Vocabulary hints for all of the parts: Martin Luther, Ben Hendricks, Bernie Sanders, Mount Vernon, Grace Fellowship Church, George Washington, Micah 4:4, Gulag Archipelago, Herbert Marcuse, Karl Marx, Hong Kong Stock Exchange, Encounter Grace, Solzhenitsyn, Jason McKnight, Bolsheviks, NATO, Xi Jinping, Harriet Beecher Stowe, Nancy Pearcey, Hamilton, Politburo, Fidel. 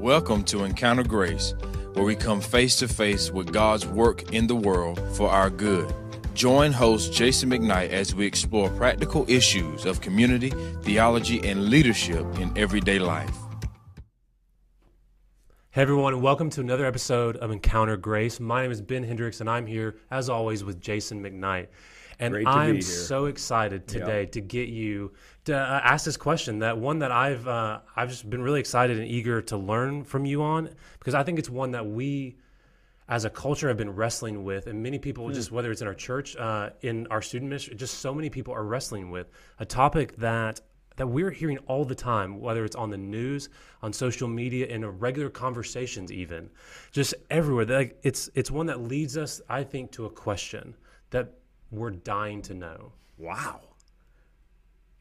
Welcome to Encounter Grace, where we come face to face with God's work in the world for our good. Join host Jason McKnight as we explore practical issues of community, theology, and leadership in everyday life. Hey everyone, and welcome to another episode of Encounter Grace. My name is Ben Hendricks, and I'm here, as always, with Jason McKnight. And I'm so excited today to get you to ask this question, that I've just been really excited and eager to learn from you on, because I think it's one that we as a culture have been wrestling with, and many people just, whether it's in our church, in our student ministry, just so many people are wrestling with a topic that we're hearing all the time, whether it's on the news, on social media, in regular conversations even, just everywhere. Like, it's one that leads us, I think, to a question that we're dying to know. Wow.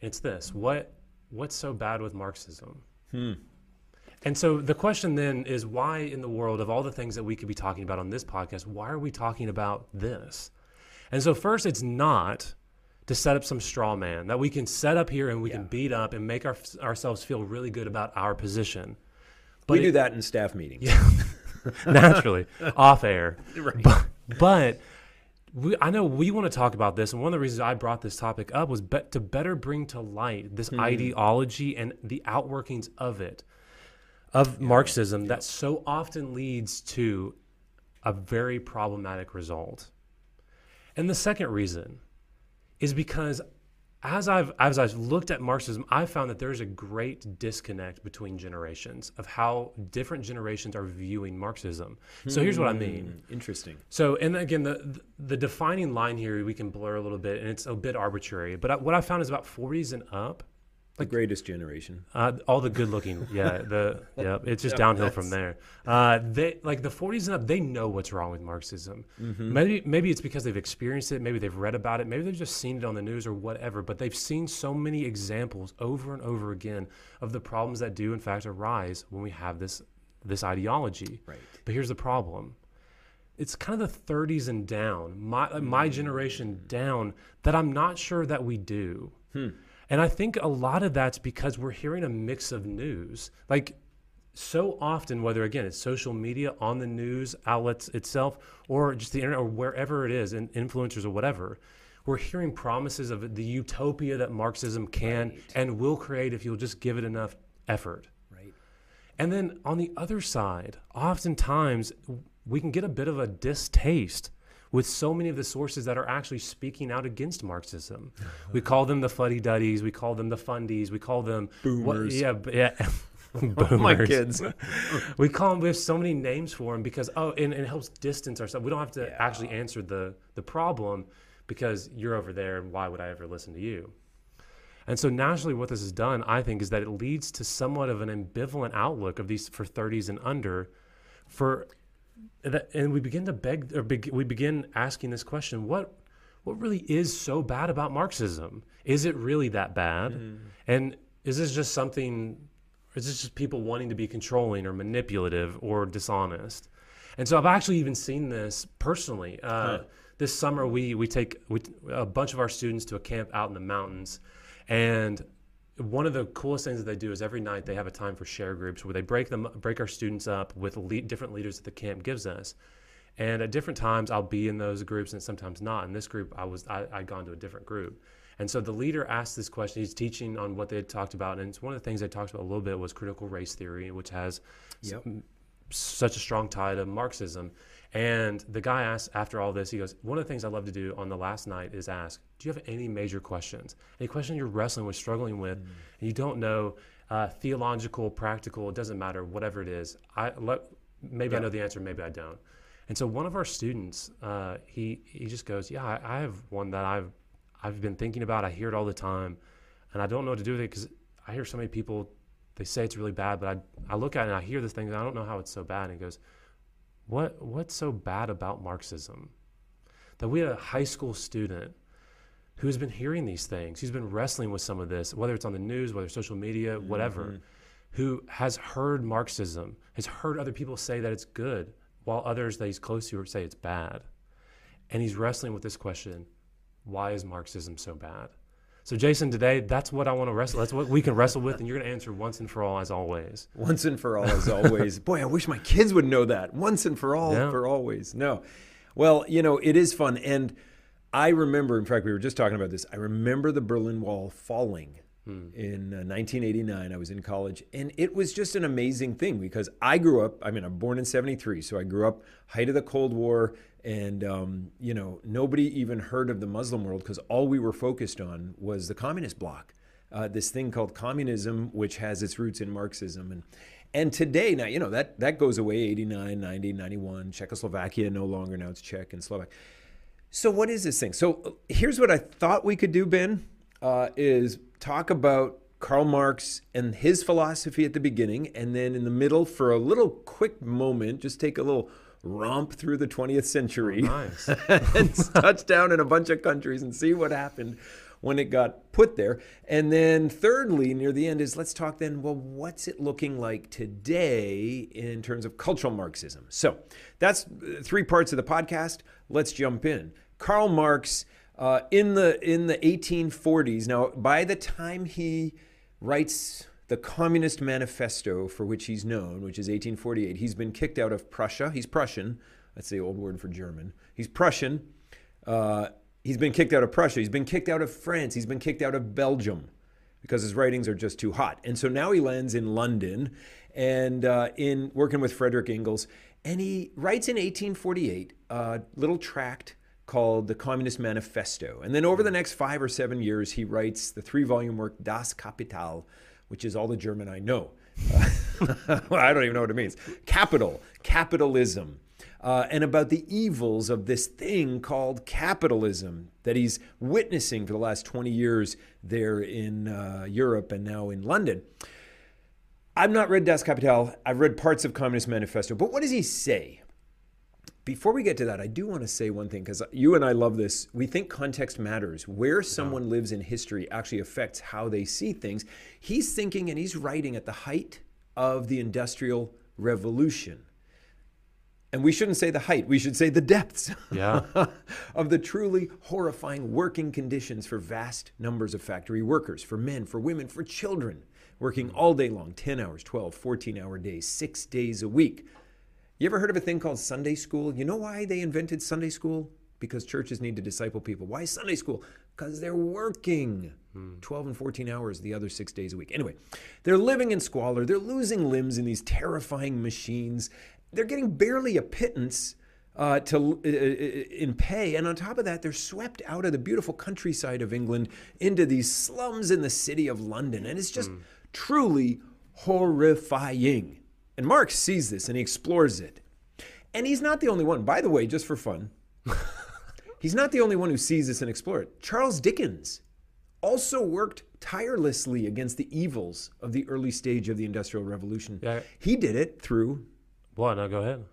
It's this: what's so bad with Marxism? And so the question then is, why in the world, of all the things that we could be talking about on this podcast, why are we talking about this? And so first, it's not to set up some straw man that we can set up here and we can beat up and make ourselves feel really good about our position. But we do that in staff meetings. Yeah, naturally, off air. Right. But I know we want to talk about this, and one of the reasons I brought this topic up was to better bring to light this ideology and the outworkings of it, of Marxism, that so often leads to a very problematic result. And the second reason is because as I've looked at Marxism, I found that there's a great disconnect between generations of how different generations are viewing Marxism. So here's what I mean. Interesting. So, and again, the defining line here we can blur a little bit, and it's a bit arbitrary, but what I found is about 40s and up. Like, the greatest generation. All the good looking, it's just downhill from there. They, like the 40s and up, they know what's wrong with Marxism. Maybe it's because they've experienced it, maybe they've read about it, maybe they've just seen it on the news or whatever, but they've seen so many examples over and over again of the problems that do in fact arise when we have this ideology. Right. But here's the problem. It's kind of the 30s and down, my generation down, that I'm not sure that we do. And I think a lot of that's because we're hearing a mix of news. Like, so often, whether again it's social media, on the news outlets itself, or just the internet, or wherever it is, and influencers or whatever, we're hearing promises of the utopia that Marxism can and will create if you'll just give it enough effort. Right. And then on the other side, oftentimes we can get a bit of a distaste with so many of the sources that are actually speaking out against Marxism. We call them the fuddy-duddies, we call them the fundies, we call them... boomers. Boomers. Oh, my kids. We have so many names for them because, and it helps distance ourselves. We don't have to actually answer the problem, because you're over there and why would I ever listen to you? And so nationally, what this has done, I think, is that it leads to somewhat of an ambivalent outlook of these for 30s and under for... And we begin to begin asking this question: what really is so bad about Marxism? Is it really that bad? And is this just something? Is this just people wanting to be controlling or manipulative or dishonest? And so I've actually even seen this personally. This summer, we take a bunch of our students to a camp out in the mountains, and one of the coolest things that they do is every night they have a time for share groups where they break our students up with different leaders that the camp gives us. And at different times I'll be in those groups and sometimes not. In this group I'd gone to a different group. And so the leader asked this question. He's teaching on what they had talked about, and it's one of the things they talked about a little bit was critical race theory, which has such a strong tie to Marxism. And the guy asked, after all this, he goes, one of the things I love to do on the last night is ask, do you have any major questions? Any question you're wrestling with, struggling with, and you don't know, theological, practical, it doesn't matter, whatever it is. I know the answer, maybe I don't. And so one of our students, he just goes, I have one that I've been thinking about. I hear it all the time, and I don't know what to do with it because I hear so many people, they say it's really bad, but I look at it and I hear this thing, and I don't know how it's so bad. And he goes, What's so bad about Marxism? That we had a high school student who's been hearing these things, who's been wrestling with some of this, whether it's on the news, whether it's social media, whatever, who has heard Marxism, has heard other people say that it's good, while others that he's close to say it's bad. And he's wrestling with this question: why is Marxism so bad? So Jason, today, that's what I want to wrestle. That's what we can wrestle with, and you're going to answer once and for all as always. Once and for all as always. Boy, I wish my kids would know that. Once and for all, for always. No. Well, you know, it is fun. And I remember, in fact, we were just talking about this. I remember the Berlin Wall falling in 1989. I was in college, and it was just an amazing thing because I grew up, I mean, I'm born in 73, so I grew up height of the Cold War, and you know, nobody even heard of the Muslim world because all we were focused on was the communist bloc, this thing called communism, which has its roots in Marxism. And today, now, you know, that goes away, 89, 90, 91, Czechoslovakia no longer, now it's Czech and Slovak. So what is this thing? So here's what I thought we could do, Ben, is talk about Karl Marx and his philosophy at the beginning, and then in the middle, for a little quick moment, just take a little romp through the 20th century. Oh, nice. And touch down in a bunch of countries and see what happened when it got put there. And then thirdly, near the end, is let's talk then, well, what's it looking like today in terms of cultural Marxism? So that's three parts of the podcast. Let's jump in. Karl Marx, in the 1840s, now by the time he writes the Communist Manifesto, for which he's known, which is 1848, he's been kicked out of Prussia. He's Prussian. That's the old word for German. He's Prussian. He's been kicked out of Prussia. He's been kicked out of France. He's been kicked out of Belgium because his writings are just too hot. And so now he lands in London and in working with Frederick Engels. And he writes in 1848 a little tract called The Communist Manifesto. And then over the next 5 or 7 years, he writes the 3-volume work Das Kapital, which is all the German I know. Well, I don't even know what it means. Capital, capitalism, and about the evils of this thing called capitalism that he's witnessing for the last 20 years there in Europe and now in London. I've not read Das Kapital. I've read parts of Communist Manifesto, but what does he say? Before we get to that, I do want to say one thing, because you and I love this. We think context matters. Where someone lives in history actually affects how they see things. He's thinking and he's writing at the height of the Industrial Revolution. And we shouldn't say the height, we should say the depths of the truly horrifying working conditions for vast numbers of factory workers, for men, for women, for children, working all day long, 10 hours, 12, 14-hour days, 6 days a week. You ever heard of a thing called Sunday school? You know why they invented Sunday school? Because churches need to disciple people. Why Sunday school? Because they're working 12 and 14 hours the other 6 days a week. Anyway, they're living in squalor. They're losing limbs in these terrifying machines. They're getting barely a pittance in pay. And on top of that, they're swept out of the beautiful countryside of England into these slums in the city of London. And it's just truly horrifying. And Marx sees this and he explores it. And he's not the only one. By the way, just for fun, he's not the only one who sees this and explores it. Charles Dickens also worked tirelessly against the evils of the early stage of the Industrial Revolution. Yeah. He did it through... What? No, go ahead.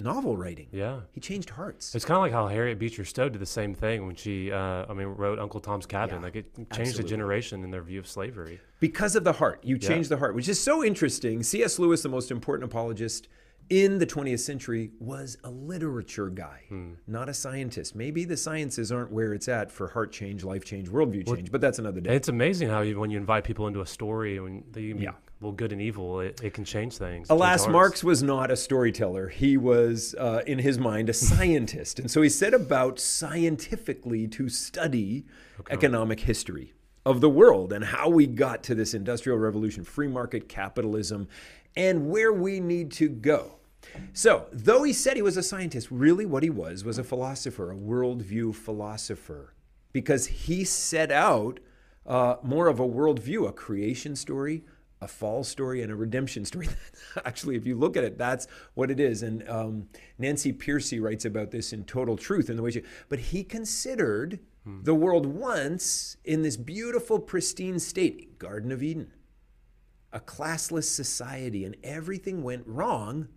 Novel writing. Yeah. He changed hearts. It's kind of like how Harriet Beecher Stowe did the same thing when she wrote Uncle Tom's Cabin. Yeah, like it changed the generation in their view of slavery. Because of the heart. You change the heart, which is so interesting. C.S. Lewis, the most important apologist in the 20th century, was a literature guy, not a scientist. Maybe the sciences aren't where it's at for heart change, life change, worldview change, but that's another day. It's amazing how you, when you invite people into a story, when they well, good and evil, it can change things. Alas, Marx was not a storyteller. He was, in his mind, a scientist. And so he set about scientifically to study economic history of the world and how we got to this Industrial Revolution, free market capitalism, and where we need to go. So, though he said he was a scientist, really what he was a philosopher, a worldview philosopher, because he set out more of a worldview, a creation story, a fall story, and a redemption story. Actually, if you look at it, that's what it is. And Nancy Pearcey writes about this in Total Truth, in the way she, but he considered the world once in this beautiful, pristine state, Garden of Eden, a classless society, and everything went wrong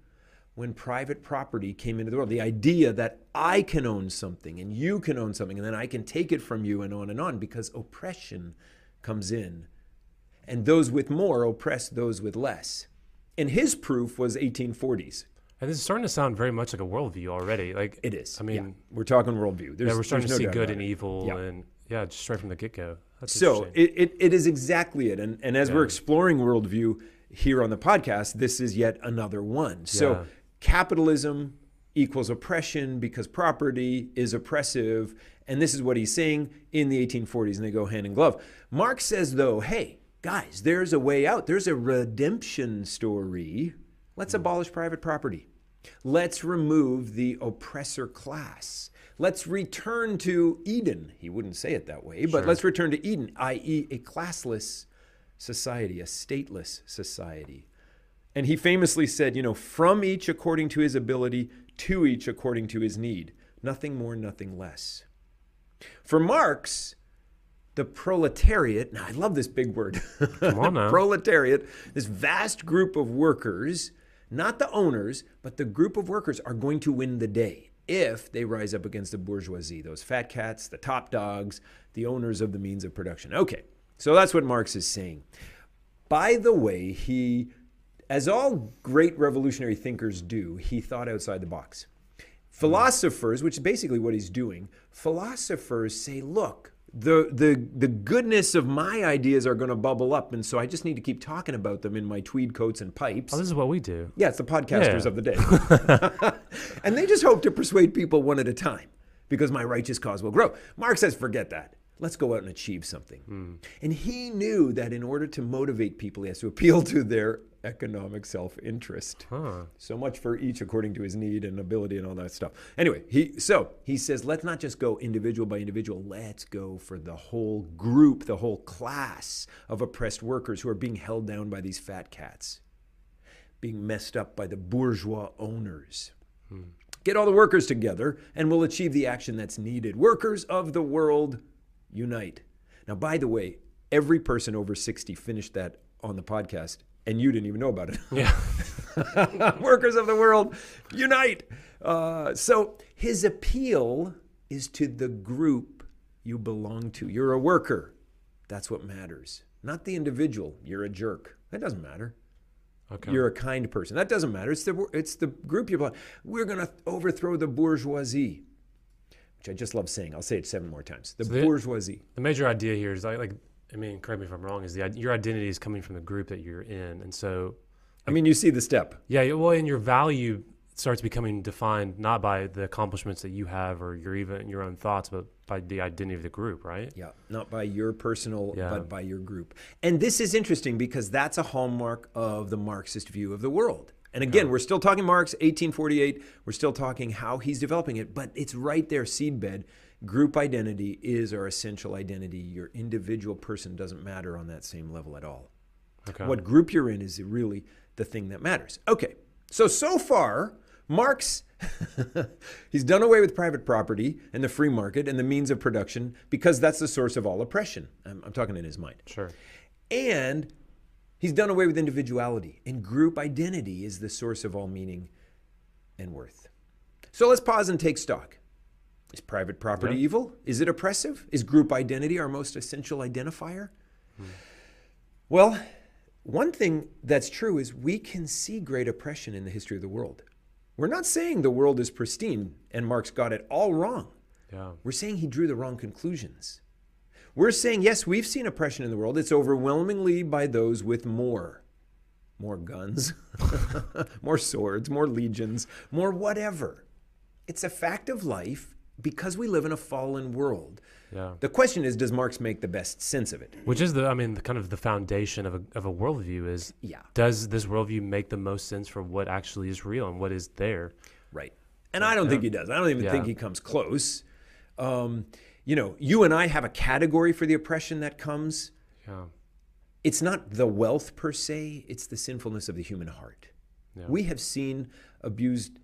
when private property came into the world. The idea that I can own something and you can own something and then I can take it from you and on because oppression comes in. And those with more oppress those with less. And his proof was 1840s. And this is starting to sound very much like a worldview already. Like it is. I mean, we're talking worldview. We're starting to see good and evil, and Yeah, just right from the get-go. So it is exactly it. And as we're exploring worldview here on the podcast, this is yet another one. So capitalism equals oppression because property is oppressive. And this is what he's saying in the 1840s, and they go hand in glove. Marx says, though, hey, guys, there's a way out. There's a redemption story. Let's abolish private property. Let's remove the oppressor class. Let's return to Eden. He wouldn't say it that way, but let's return to Eden, i.e. a classless society, a stateless society. And he famously said, you know, from each according to his ability, to each according to his need. Nothing more, nothing less. For Marx, the proletariat, now I love this big word, come on now. Proletariat, this vast group of workers, not the owners, but the group of workers are going to win the day if they rise up against the bourgeoisie, those fat cats, the top dogs, the owners of the means of production. Okay, so that's what Marx is saying. By the way, he, as all great revolutionary thinkers do, he thought outside the box. Philosophers, which is basically what he's doing, philosophers say, look, the goodness of my ideas are going to bubble up, and so I just need to keep talking about them in my tweed coats and pipes. Oh, this is what we do. Yeah, it's the podcasters of the day. And they just hope to persuade people one at a time, because my righteous cause will grow. Marx says, forget that. Let's go out and achieve something. And he knew that in order to motivate people, he has to appeal to their economic self-interest. So much for each according to his need and ability and all that stuff. Anyway, he says, let's not just go individual by individual. Let's go for the whole group, the whole class of oppressed workers who are being held down by these fat cats, being messed up by the bourgeois owners. Get all the workers together and we'll achieve the action that's needed. Workers of the world, unite. Now, by the way, every person over 60 finished that on the podcast, and you didn't even know about it. Yeah. Workers of the world, unite. So his appeal is to the group you belong to. You're a worker. That's what matters. Not the individual. You're a jerk. That doesn't matter. Okay. You're a kind person. That doesn't matter. It's the group you belong to. We're going to overthrow the bourgeoisie, which I just love saying. I'll say it 7 more times. The bourgeoisie. The major idea here is correct me if I'm wrong, is your identity is coming from the group that you're in. And so... you see the step. Yeah, well, and your value starts becoming defined not by the accomplishments that you have or your own thoughts, but by the identity of the group, right? Yeah, not by your personal, but by your group. And this is interesting because that's a hallmark of the Marxist view of the world. And again, we're still talking Marx, 1848. We're still talking how he's developing it, but it's right there, seedbed. Group identity is our essential identity. Your individual person doesn't matter on that same level at all. Okay. What group you're in is really the thing that matters. Okay, so far, Marx, he's done away with private property and the free market and the means of production because that's the source of all oppression. I'm talking in his mind. Sure. And he's done away with individuality, and group identity is the source of all meaning and worth. So let's pause and take stock. Is private property evil? Is it oppressive? Is group identity our most essential identifier? Well, one thing that's true is we can see great oppression in the history of the world. We're not saying the world is pristine and Marx got it all wrong. Yeah. We're saying he drew the wrong conclusions. We're saying, yes, we've seen oppression in the world. It's overwhelmingly by those with more guns, more swords, more legions, more whatever. It's a fact of life. Because we live in a fallen world. Yeah. The question is, does Marx make the best sense of it? Which is the foundation of a worldview is, does this worldview make the most sense for what actually is real and what is there? Right. And I don't think he does. I don't even think he comes close. You and I have a category for the oppression that comes. Yeah. It's not the wealth per se, it's the sinfulness of the human heart. Yeah. We have seen abused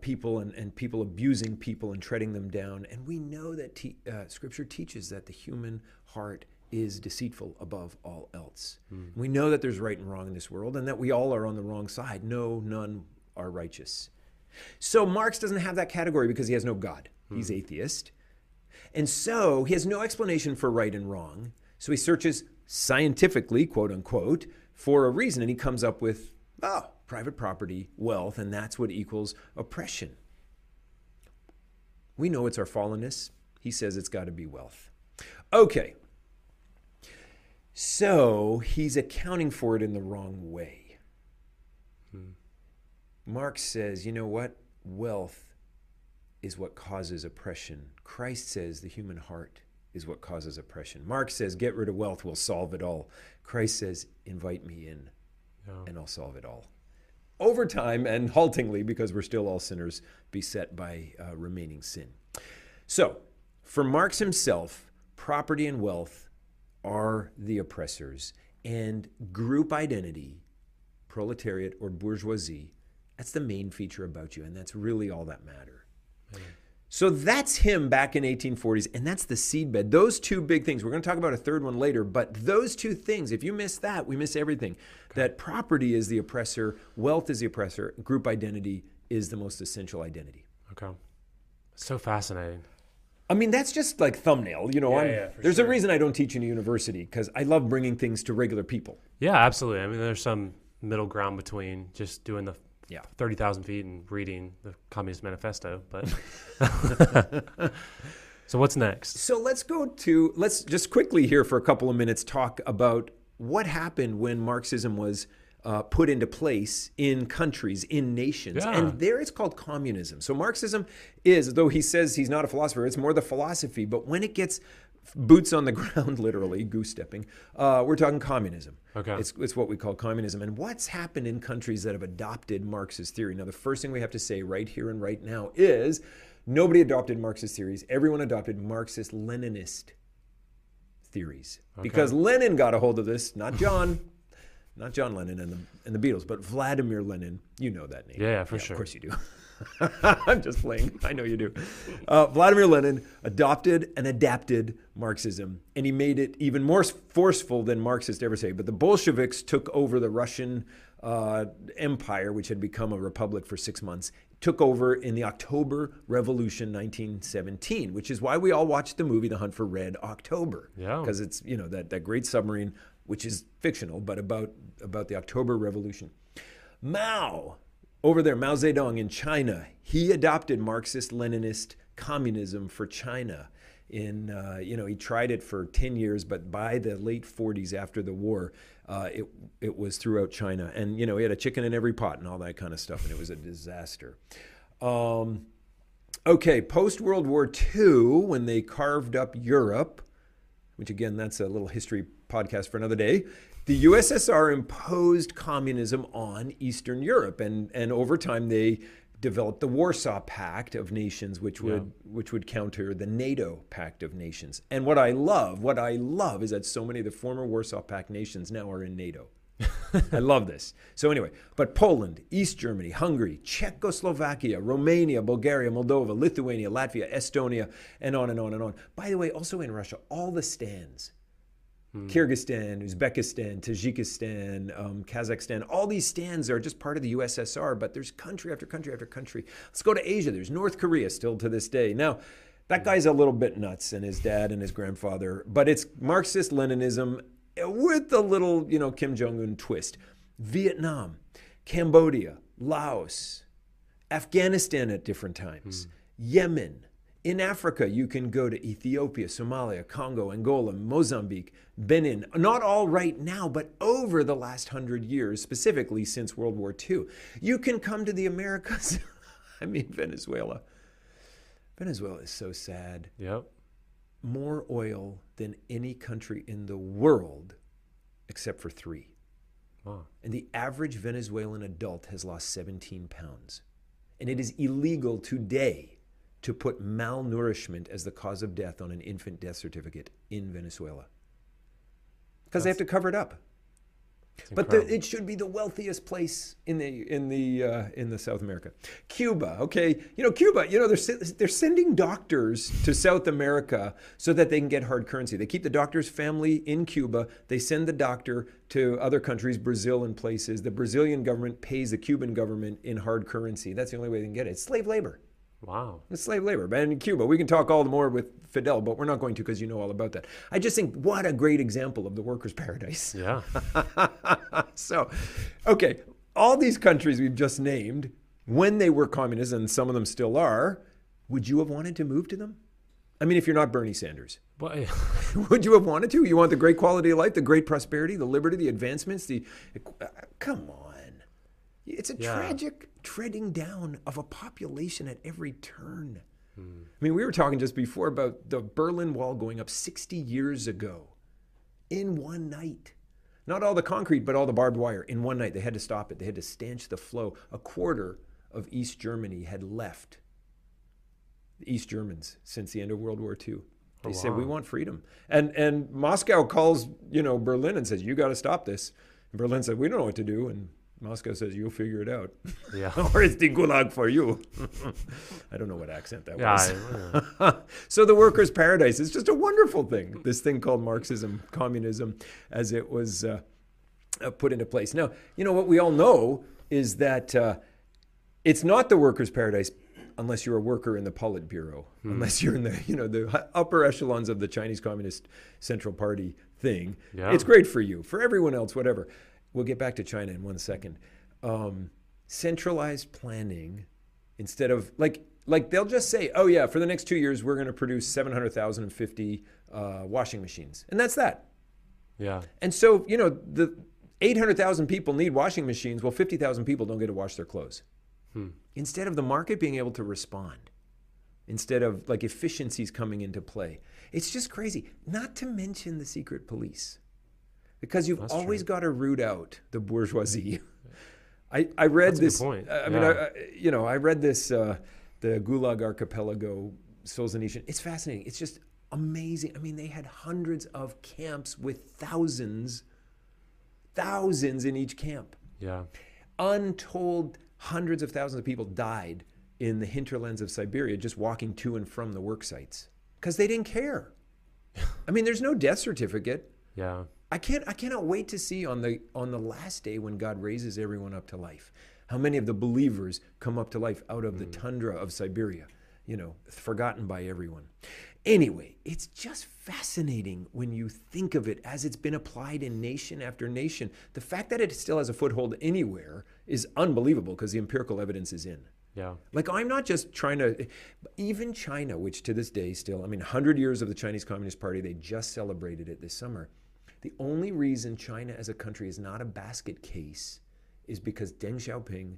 people and people abusing people and treading them down. And we know that Scripture teaches that the human heart is deceitful above all else. We know that there's right and wrong in this world and that we all are on the wrong side. No, none are righteous. So Marx doesn't have that category because he has no God. He's atheist. And so he has no explanation for right and wrong. So he searches scientifically, quote unquote, for a reason. And he comes up with, private property, wealth, and that's what equals oppression. We know it's our fallenness. He says it's got to be wealth. Okay, so he's accounting for it in the wrong way. Marx says, you know what? Wealth is what causes oppression. Christ says the human heart is what causes oppression. Marx says, get rid of wealth, we'll solve it all. Christ says, invite me in, and I'll solve it all. Over time and haltingly, because we're still all sinners beset by remaining sin. So, for Marx himself, property and wealth are the oppressors, and group identity, proletariat or bourgeoisie, that's the main feature about you, and that's really all that matters. Mm. So that's him back in 1840s, and that's the seedbed. Those two big things. We're going to talk about a third one later, but those two things, if you miss that, we miss everything. Okay. That property is the oppressor, wealth is the oppressor, group identity is the most essential identity. Okay. So fascinating. I mean, that's just like thumbnail, you know. There's a reason I don't teach in a university, because I love bringing things to regular people. Yeah, absolutely. I mean, there's some middle ground between just doing the 30,000 feet and reading the Communist Manifesto, but so what's next? So let's just quickly here for a couple of minutes talk about what happened when Marxism was put into place in countries, in nations, and there it's called communism. So Marxism is, though he says he's not a philosopher, it's more the philosophy, but when it gets boots on the ground, literally, goose-stepping, we're talking communism. Okay. It's what we call communism. And what's happened in countries that have adopted Marx's theory? Now, the first thing we have to say right here and right now is nobody adopted Marx's theories. Everyone adopted Marxist-Leninist theories. Okay. Because Lenin got a hold of this, not John, not John Lennon and the Beatles, but Vladimir Lenin. You know that name. Yeah, for sure. Of course you do. I'm just playing. I know you do. Vladimir Lenin adopted and adapted Marxism, and he made it even more forceful than Marxists ever say. But the Bolsheviks took over the Russian Empire, which had become a republic for 6 months, took over in the October Revolution 1917, which is why we all watched the movie The Hunt for Red October. Yeah. Because it's, you know, that great submarine, which is fictional, but about the October Revolution. Mao. Over there, Mao Zedong in China, he adopted Marxist-Leninist communism for China. He tried it for 10 years, but by the late 40s after the war, it was throughout China. And, you know, he had a chicken in every pot and all that kind of stuff, and it was a disaster. Okay, post-World War II, when they carved up Europe, which, again, that's a little history podcast for another day, the USSR imposed communism on Eastern Europe, and over time they developed the Warsaw Pact of Nations, which would counter the NATO Pact of Nations. And what I love is that so many of the former Warsaw Pact nations now are in NATO. I love this. So anyway, but Poland, East Germany, Hungary, Czechoslovakia, Romania, Bulgaria, Moldova, Lithuania, Latvia, Estonia, and on and on and on. By the way, also in Russia, all the stands. Kyrgyzstan, Uzbekistan, Tajikistan, Kazakhstan, all these stands are just part of the USSR, but there's country after country after country. Let's go to Asia. There's North Korea still to this day. Now, that guy's a little bit nuts, and his dad and his grandfather, but it's Marxist-Leninism with a little, you know, Kim Jong-un twist. Vietnam, Cambodia, Laos, Afghanistan at different times, Yemen. In Africa, you can go to Ethiopia, Somalia, Congo, Angola, Mozambique, Benin. Not all right now, but over the last 100 years, specifically since World War II. You can come to the Americas. I mean, Venezuela. Venezuela is so sad. Yep. More oil than any country in the world, except for 3. Wow. And the average Venezuelan adult has lost 17 pounds. And it is illegal today to put malnourishment as the cause of death on an infant death certificate in Venezuela. Because they have to cover it up. But it should be the wealthiest place in the South America. Cuba, okay. You know, Cuba, you know, they're sending doctors to South America so that they can get hard currency. They keep the doctor's family in Cuba. They send the doctor to other countries, Brazil and places. The Brazilian government pays the Cuban government in hard currency. That's the only way they can get it. It's slave labor. Wow. It's slave labor. But in Cuba, we can talk all the more with Fidel, but we're not going to because you know all about that. I just think what a great example of the workers' paradise. Yeah. So, okay, all these countries we've just named, when they were communist, and some of them still are, would you have wanted to move to them? I mean, if you're not Bernie Sanders, would you have wanted to? You want the great quality of life, the great prosperity, the liberty, the advancements, the... Come on. It's a tragic treading down of a population at every turn. Hmm. I mean, we were talking just before about the Berlin Wall going up 60 years ago in one night. Not all the concrete, but all the barbed wire in one night. They had to stop it. They had to stanch the flow. A quarter of East Germany had left. The East Germans since the end of World War II. They said, we want freedom. And Moscow calls, you know, Berlin and says, you got to stop this. And Berlin said, we don't know what to do. And Moscow says, you'll figure it out. Yeah. Or it's the gulag for you. I don't know what accent that was. So the workers' paradise is just a wonderful thing. This thing called Marxism, communism, as it was put into place. Now, you know, what we all know is that it's not the workers' paradise unless you're a worker in the Politburo, unless you're in the, you know, the upper echelons of the Chinese Communist Central Party thing. Yeah. It's great for you, for everyone else, whatever. We'll get back to China in 1 second. Centralized planning, instead of, like they'll just say, oh yeah, for the next 2 years, we're gonna produce 750 washing machines. And that's that. Yeah. And so, you know, the 800,000 people need washing machines. Well, 50,000 people don't get to wash their clothes. Instead of the market being able to respond, instead of like efficiencies coming into play. It's just crazy. Not to mention the secret police, because you've always got to root out the bourgeoisie. I read this, I read this, the Gulag Archipelago, Solzhenitsyn. It's fascinating. It's just amazing. I mean, they had hundreds of camps with thousands in each camp. Yeah. Untold. Hundreds of thousands of people died in the hinterlands of Siberia just walking to and from the work sites because they didn't care. I mean, there's no death certificate. Yeah. I cannot wait to see on the last day when God raises everyone up to life, how many of the believers come up to life out of the tundra of Siberia, you know, forgotten by everyone. Anyway, it's just fascinating when you think of it as it's been applied in nation after nation. The fact that it still has a foothold anywhere is unbelievable because the empirical evidence is in. Yeah. Like, I'm not just trying to, even China, which to this day still, I mean, 100 years of the Chinese Communist Party, they just celebrated it this summer. The only reason China as a country is not a basket case is because Deng Xiaoping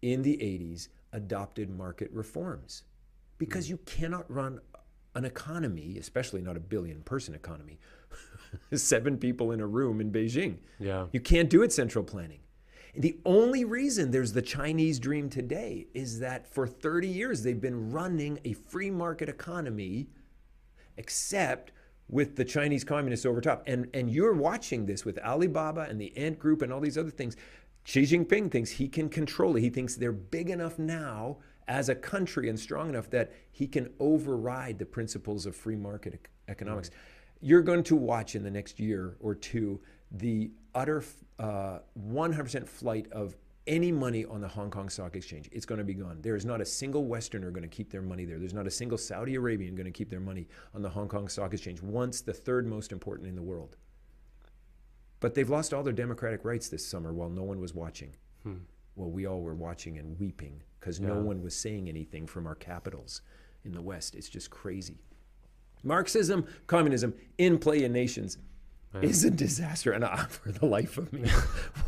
in the 80s adopted market reforms. Because you cannot run an economy, especially not a billion-person economy, 7 people in a room in Beijing. Yeah. You can't do it central planning. And the only reason there's the Chinese dream today is that for 30 years they've been running a free market economy, except with the Chinese communists over top. And you're watching this with Alibaba and the Ant Group and all these other things. Xi Jinping thinks he can control it. He thinks they're big enough now as a country and strong enough that he can override the principles of free market economics. You're going to watch in the next year or two the utter 100% flight of any money on the Hong Kong Stock Exchange. It's going to be gone. There is not a single Westerner going to keep their money there. There's not a single Saudi Arabian going to keep their money on the Hong Kong Stock Exchange, once the third most important in the world. But they've lost all their democratic rights this summer while no one was watching. Well, we all were watching and weeping because no one was saying anything from our capitals in the West. It's just crazy. Marxism, communism, in play in nations is a disaster. And for the life of me,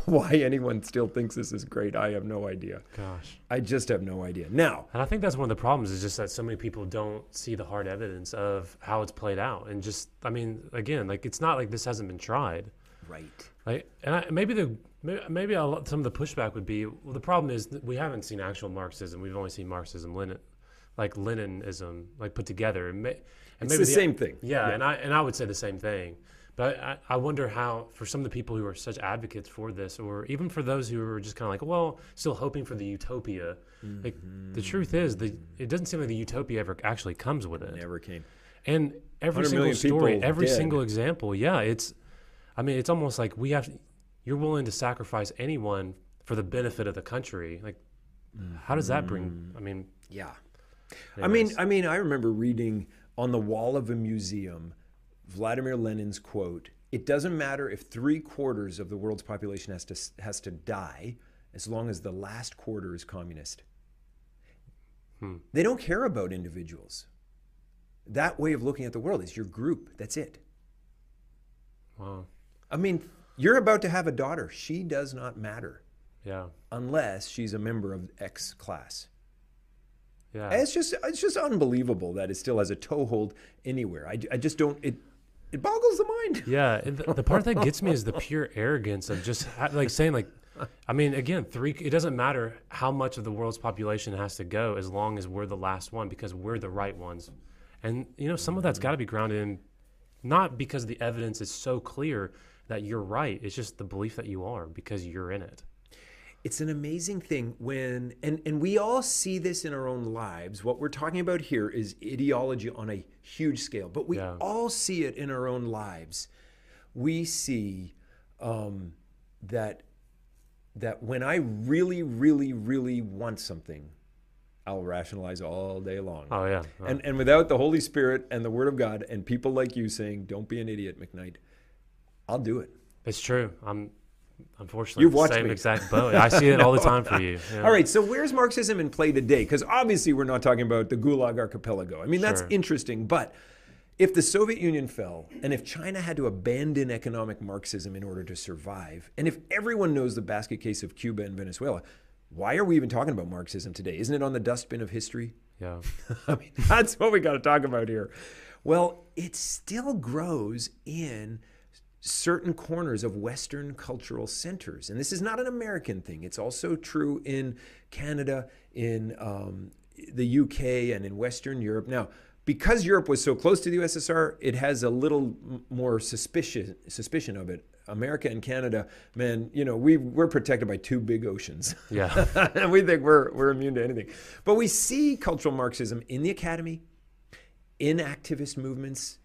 why anyone still thinks this is great, I have no idea. Gosh. I just have no idea. Now. And I think that's one of the problems is just that so many people don't see the hard evidence of how it's played out. And just, I mean, again, like it's not like this hasn't been tried. Right. Like, and some of the pushback would be, well, the problem is that we haven't seen actual Marxism. We've only seen Marxism, Leninism, like put together. And it's maybe the same thing. Yeah, and I would say the same thing. But I wonder how, for some of the people who are such advocates for this, or even for those who are just kind of like, well, still hoping for the utopia. Like the truth is, it doesn't seem like the utopia ever actually comes with it. It never came. And every single story, every single example, it's almost like we have to... You're willing to sacrifice anyone for the benefit of the country. Like, how does that bring? I mean, yeah. Anyways. I mean, I remember reading on the wall of a museum, Vladimir Lenin's quote: "It doesn't matter if 3/4 of the world's population has to die, as long as the last quarter is communist." They don't care about individuals. That way of looking at the world is your group. That's it. Wow. I mean, you're about to have a daughter. She does not matter. Yeah. Unless she's a member of X class. Yeah. And it's just unbelievable that it still has a toehold anywhere. I just don't. It boggles the mind. Yeah. And the part that gets me is the pure arrogance of just like saying, like, I mean, again, it doesn't matter how much of the world's population has to go as long as we're the last one, because we're the right ones. And, you know, some of that's got to be grounded in, not because the evidence is so clear that you're right. It's just the belief that you are, because you're in it. It's an amazing thing when, and we all see this in our own lives. What we're talking about here is ideology on a huge scale, but we all see it in our own lives. We see that when I really, really, really want something, I'll rationalize all day long. Oh, yeah. Oh. And without the Holy Spirit and the Word of God and people like you saying, don't be an idiot, McKnight, I'll do it. It's true. I'm unfortunately You've the same me. Exact boat. I see it all the time for you. Yeah. All right, so where's Marxism in play today? Because obviously we're not talking about the Gulag Archipelago. I mean, that's interesting, but if the Soviet Union fell, and if China had to abandon economic Marxism in order to survive, and if everyone knows the basket case of Cuba and Venezuela, why are we even talking about Marxism today? Isn't it on the dustbin of history? Yeah. I mean, that's what we got to talk about here. Well, it still grows in certain corners of Western cultural centers. And this is not an American thing. It's also true in Canada, in the UK, and in Western Europe. Now, because Europe was so close to the USSR, it has a little more suspicion of it. America and Canada, man, you know, we're protected by two big oceans. Yeah. And we think we're immune to anything. But we see cultural Marxism in the academy, in activist movements,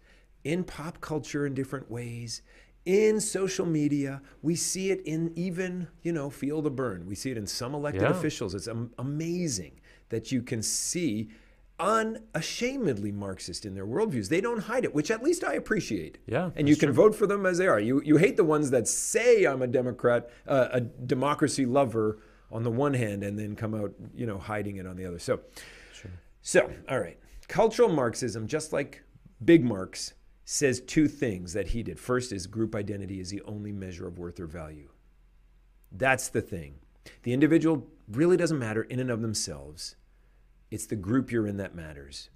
in pop culture in different ways, in social media. We see it in even, you know, Feel the Burn. We see it in some elected officials. It's amazing that you can see unashamedly Marxist in their worldviews. They don't hide it, which at least I appreciate. Yeah, and you can vote for them as they are. You hate the ones that say I'm a Democrat, a democracy lover on the one hand, and then come out, you know, hiding it on the other. So all right, cultural Marxism, just like Big Marx, says two things that he did. First is group identity is the only measure of worth or value. That's the thing. The individual really doesn't matter in and of themselves. It's the group you're in that matters.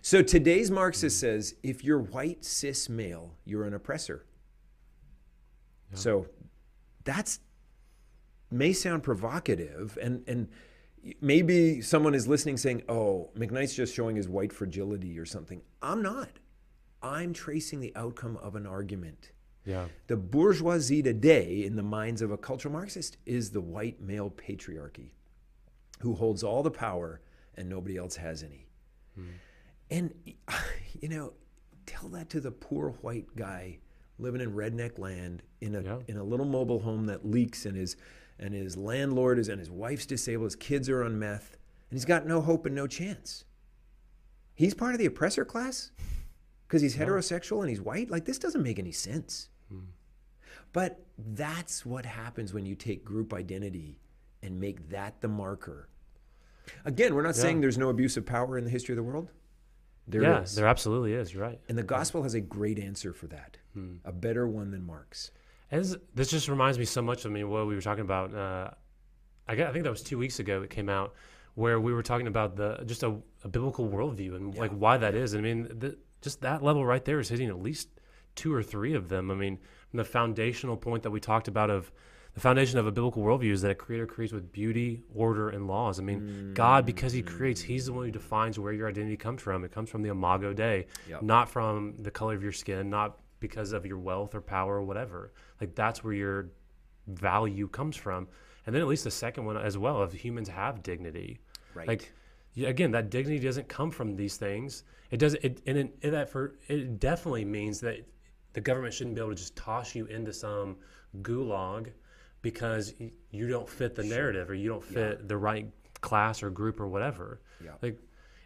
So today's Marxist says, if you're white, cis, male, you're an oppressor. Yeah. So that's may sound provocative. And maybe someone is listening saying, oh, McKnight's just showing his white fragility or something. I'm not. I'm tracing the outcome of an argument. Yeah. The bourgeoisie today, in the minds of a cultural Marxist, is the white male patriarchy who holds all the power and nobody else has any. And, you know, tell that to the poor white guy living in redneck land in a little mobile home that leaks, and his landlord is, and his wife's disabled, his kids are on meth, and he's got no hope and no chance. He's part of the oppressor class because he's heterosexual and he's white? Like, this doesn't make any sense. But that's what happens when you take group identity and make that the marker. Again, we're not saying there's no abuse of power in the history of the world. There is. There absolutely is. You're right. And the gospel has a great answer for that, a better one than Marx. This just reminds me so much of what we were talking about. I think that was 2 weeks ago it came out, where we were talking about just a biblical worldview and like why that is. I mean, just that level right there is hitting at least two or three of them. I mean, from the foundational point that we talked about of the foundation of a biblical worldview is that a creator creates with beauty, order, and laws. I mean, God, because he creates, he's the one who defines where your identity comes from. It comes from the imago Dei, not from the color of your skin, not because of your wealth or power or whatever. Like, that's where your value comes from. And then at least the second one as well, of humans have dignity. Right. Like, again, that dignity doesn't come from these things. It doesn't, it definitely means that the government shouldn't be able to just toss you into some gulag because you don't fit the narrative or you don't fit the right class or group or whatever. Yeah. Like,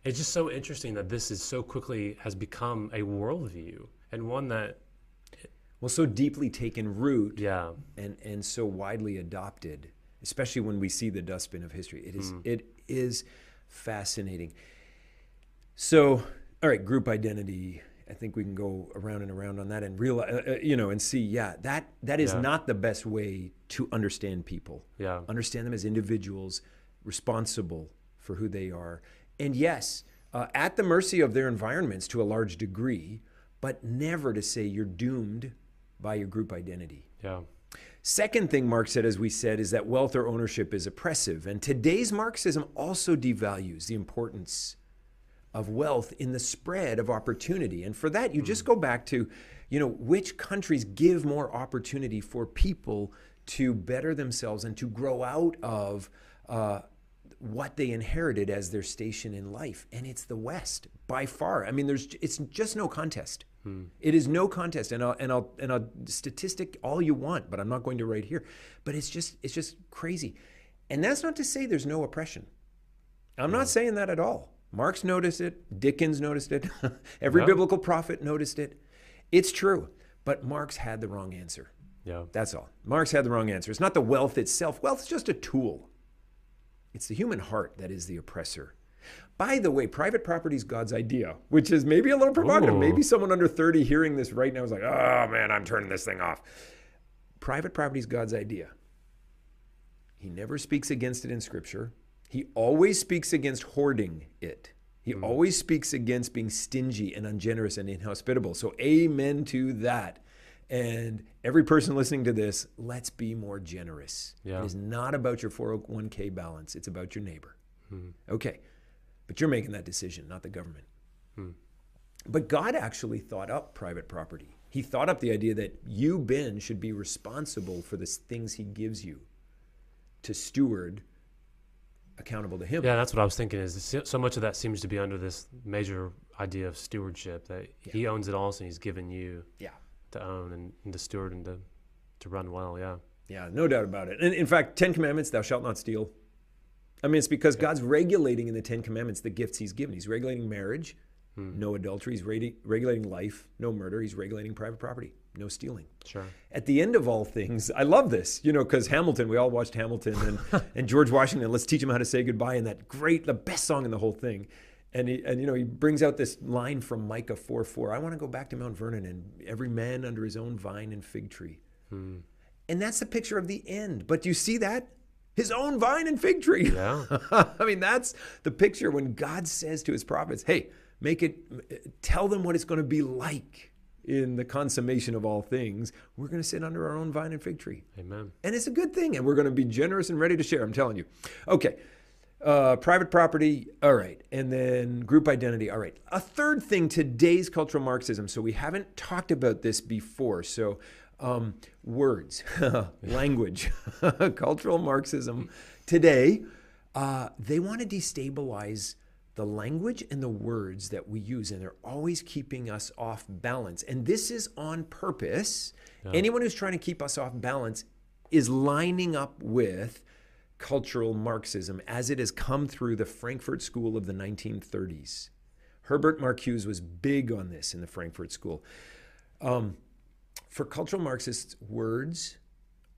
it's just so interesting that this is so quickly has become a worldview, and one that so deeply taken root and so widely adopted, especially when we see the dustbin of history. It is fascinating. So All right, group identity. I think we can go around and around on that and realize, and see, that is not the best way to understand people. Yeah. Understand them as individuals responsible for who they are. And yes, at the mercy of their environments to a large degree, but never to say you're doomed by your group identity. Yeah. Second thing Marx said, as we said, is that wealth or ownership is oppressive. And today's Marxism also devalues the importance of wealth in the spread of opportunity. And for that, you just go back to, which countries give more opportunity for people to better themselves and to grow out of what they inherited as their station in life. And it's the West by far. I mean, it's just no contest. It is no contest, and I'll statistic all you want, but I'm not going to right here. But it's just crazy. And that's not to say there's no oppression. I'm not saying that at all. Marx noticed it. Dickens noticed it. Every biblical prophet noticed it. It's true. But Marx had the wrong answer. Yeah. That's all. Marx had the wrong answer. It's not the wealth itself. Wealth's just a tool. It's the human heart that is the oppressor. By the way, private property is God's idea, which is maybe a little provocative. Ooh. Maybe someone under 30 hearing this right now is like, oh man, I'm turning this thing off. Private property is God's idea. He never speaks against it in Scripture. He always speaks against hoarding it. He always speaks against being stingy and ungenerous and inhospitable. So amen to that. And every person listening to this, let's be more generous. Yeah. It is not about your 401k balance. It's about your neighbor. Okay. But you're making that decision, not the government. But God actually thought up private property. He thought up the idea that you, Ben, should be responsible for the things he gives you to steward, accountable to him. Yeah, that's what I was thinking, is so much of that seems to be under this major idea of stewardship, that he owns it all, so he's given you to own and to steward and to run well. Yeah, no doubt about it. And in fact, 10 Commandments, thou shalt not steal. I mean, it's because God's regulating in the 10 Commandments the gifts he's given. He's regulating marriage, no adultery. He's regulating life, no murder. He's regulating private property, no stealing. Sure. At the end of all things, I love this, because Hamilton, we all watched Hamilton and George Washington, let's teach him how to say goodbye, and that great, the best song in the whole thing. And he brings out this line from Micah 4:4. I want to go back to Mount Vernon and every man under his own vine and fig tree. And that's the picture of the end. But do you see that? His own vine and fig tree. Yeah. I mean, that's the picture when God says to his prophets, hey, tell them what it's going to be like in the consummation of all things. We're going to sit under our own vine and fig tree. Amen. And it's a good thing. And we're going to be generous and ready to share. I'm telling you. Okay. Private property. All right. And then group identity. All right. A third thing, today's cultural Marxism. So we haven't talked about this before. So words, language, cultural Marxism today, they want to destabilize the language and the words that we use, and they're always keeping us off balance. And this is on purpose. Yeah. Anyone who's trying to keep us off balance is lining up with cultural Marxism as it has come through the Frankfurt School of the 1930s. Herbert Marcuse was big on this in the Frankfurt School. For cultural Marxists, words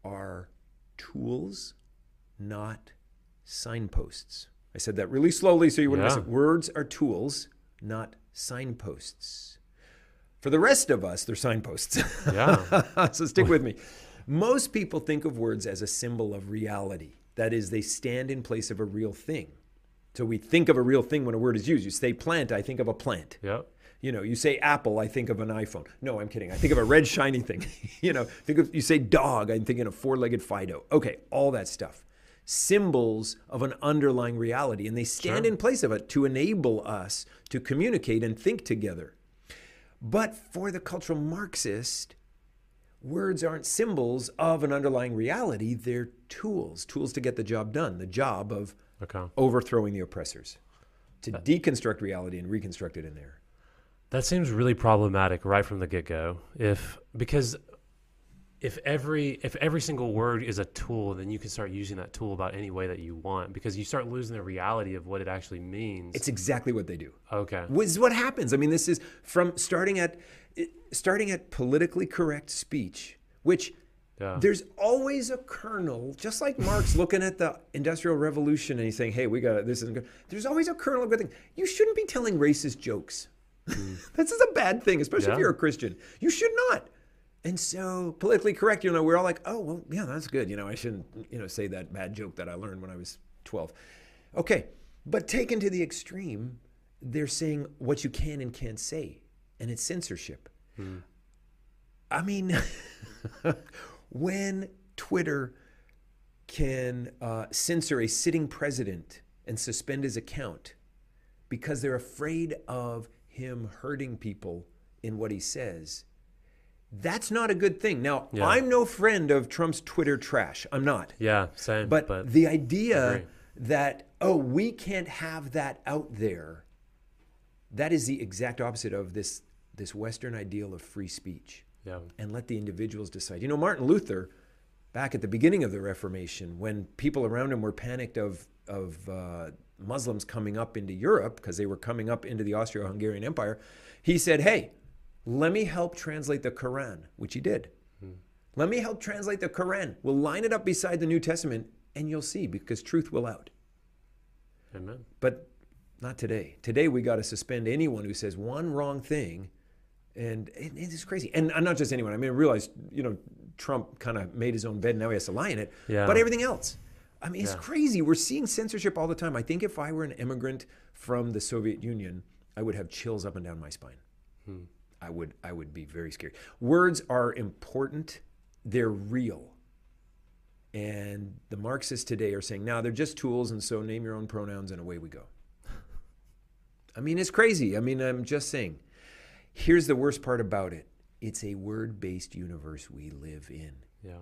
are tools, not signposts. I said that really slowly so you wouldn't miss it. Words are tools, not signposts. For the rest of us, they're signposts. Yeah. So stick with me. Most people think of words as a symbol of reality. That is, they stand in place of a real thing. So we think of a real thing when a word is used. You say plant, I think of a plant. Yeah. You say apple, I think of an iPhone. No, I'm kidding. I think of a red shiny thing. You say dog, I'm thinking of four-legged Fido. Okay, all that stuff. Symbols of an underlying reality, and they stand in place of it to enable us to communicate and think together. But for the cultural Marxist, words aren't symbols of an underlying reality. They're tools to get the job done, the job of overthrowing the oppressors, to deconstruct reality and reconstruct it in there. That seems really problematic right from the get-go. Because if every single word is a tool, then you can start using that tool about any way that you want, because you start losing the reality of what it actually means. It's exactly what they do. Okay. Which is what happens. I mean, this is from starting at politically correct speech, which there's always a kernel, just like Marx looking at the Industrial Revolution and he's saying, hey, we got this isn't good. There's always a kernel of good things. You shouldn't be telling racist jokes. This is a bad thing, especially if you're a Christian. You should not. And so politically correct, you know, we're all like, oh, well, yeah, that's good. You know, I shouldn't, you know, say that bad joke that I learned when I was 12. Okay, but taken to the extreme, they're saying what you can and can't say, and it's censorship. I mean, when Twitter can censor a sitting president and suspend his account because they're afraid of him hurting people in what he says, that's not a good thing. Now, I'm no friend of Trump's Twitter trash. I'm not. Yeah, same. But the idea that, oh, we can't have that out there, that is the exact opposite of this Western ideal of free speech. Yeah. And let the individuals decide. You know, Martin Luther, back at the beginning of the Reformation, when people around him were panicked of Muslims coming up into Europe because they were coming up into the Austro-Hungarian Empire, he said, hey, let me help translate the Quran, which he did. Let me help translate the Quran. We'll line it up beside the New Testament and you'll see, because truth will out. Amen. But not today. Today we got to suspend anyone who says one wrong thing, and it is crazy. And not just anyone. I mean, I realized, you know, Trump kind of made his own bed and now he has to lie in it, but everything else. I mean, it's crazy. We're seeing censorship all the time. I think if I were an immigrant from the Soviet Union, I would have chills up and down my spine. I would be very scared. Words are important. They're real. And the Marxists today are saying, no, they're just tools, and so name your own pronouns and away we go. I mean, it's crazy. I mean, I'm just saying. Here's the worst part about it. It's a word-based universe we live in. Yeah.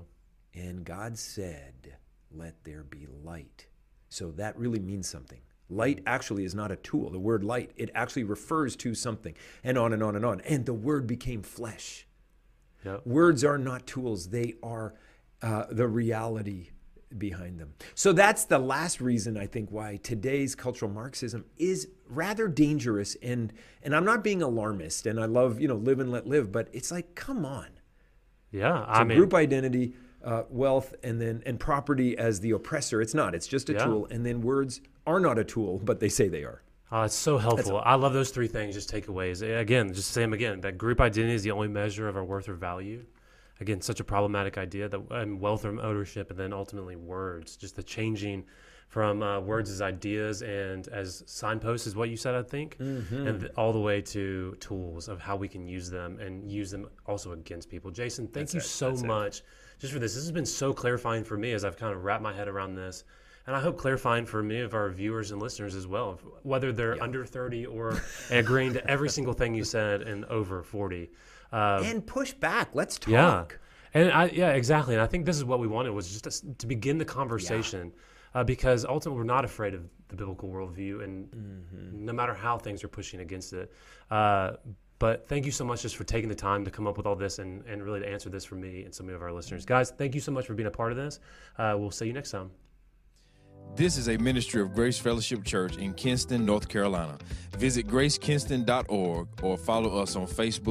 And God said, let there be light. So that really means something. Light actually is not a tool. The word light, it actually refers to something, and on and on and on. And the word became flesh. Yep. Words are not tools. They are the reality behind them. So that's the last reason, I think, why today's cultural Marxism is rather dangerous. And I'm not being alarmist, and I love, you know, live and let live, but it's like, come on. Yeah, I mean, group identity, wealth, and property as the oppressor. It's not. It's just a tool. And then words are not a tool, but they say they are. It's so helpful. I love those three things, just takeaways. Again, just say them again, that group identity is the only measure of our worth or value. Again, such a problematic idea, that and wealth or ownership, and then ultimately words, just the changing from words as ideas and as signposts is what you said, I think, and all the way to tools of how we can use them and use them also against people. Jason, thank you so much just for this. This has been so clarifying for me as I've kind of wrapped my head around this. And I hope clarifying for many of our viewers and listeners as well, whether they're under 30 or agreeing to every single thing you said and over 40. And push back. Let's talk. Yeah, exactly. And I think this is what we wanted, was just to begin the conversation because ultimately we're not afraid of the biblical worldview, and no matter how things are pushing against it. But thank you so much just for taking the time to come up with all this and really to answer this for me and so many of our listeners. Guys, thank you so much for being a part of this. We'll see you next time. This is a ministry of Grace Fellowship Church in Kinston, North Carolina. Visit gracekenston.org or follow us on Facebook.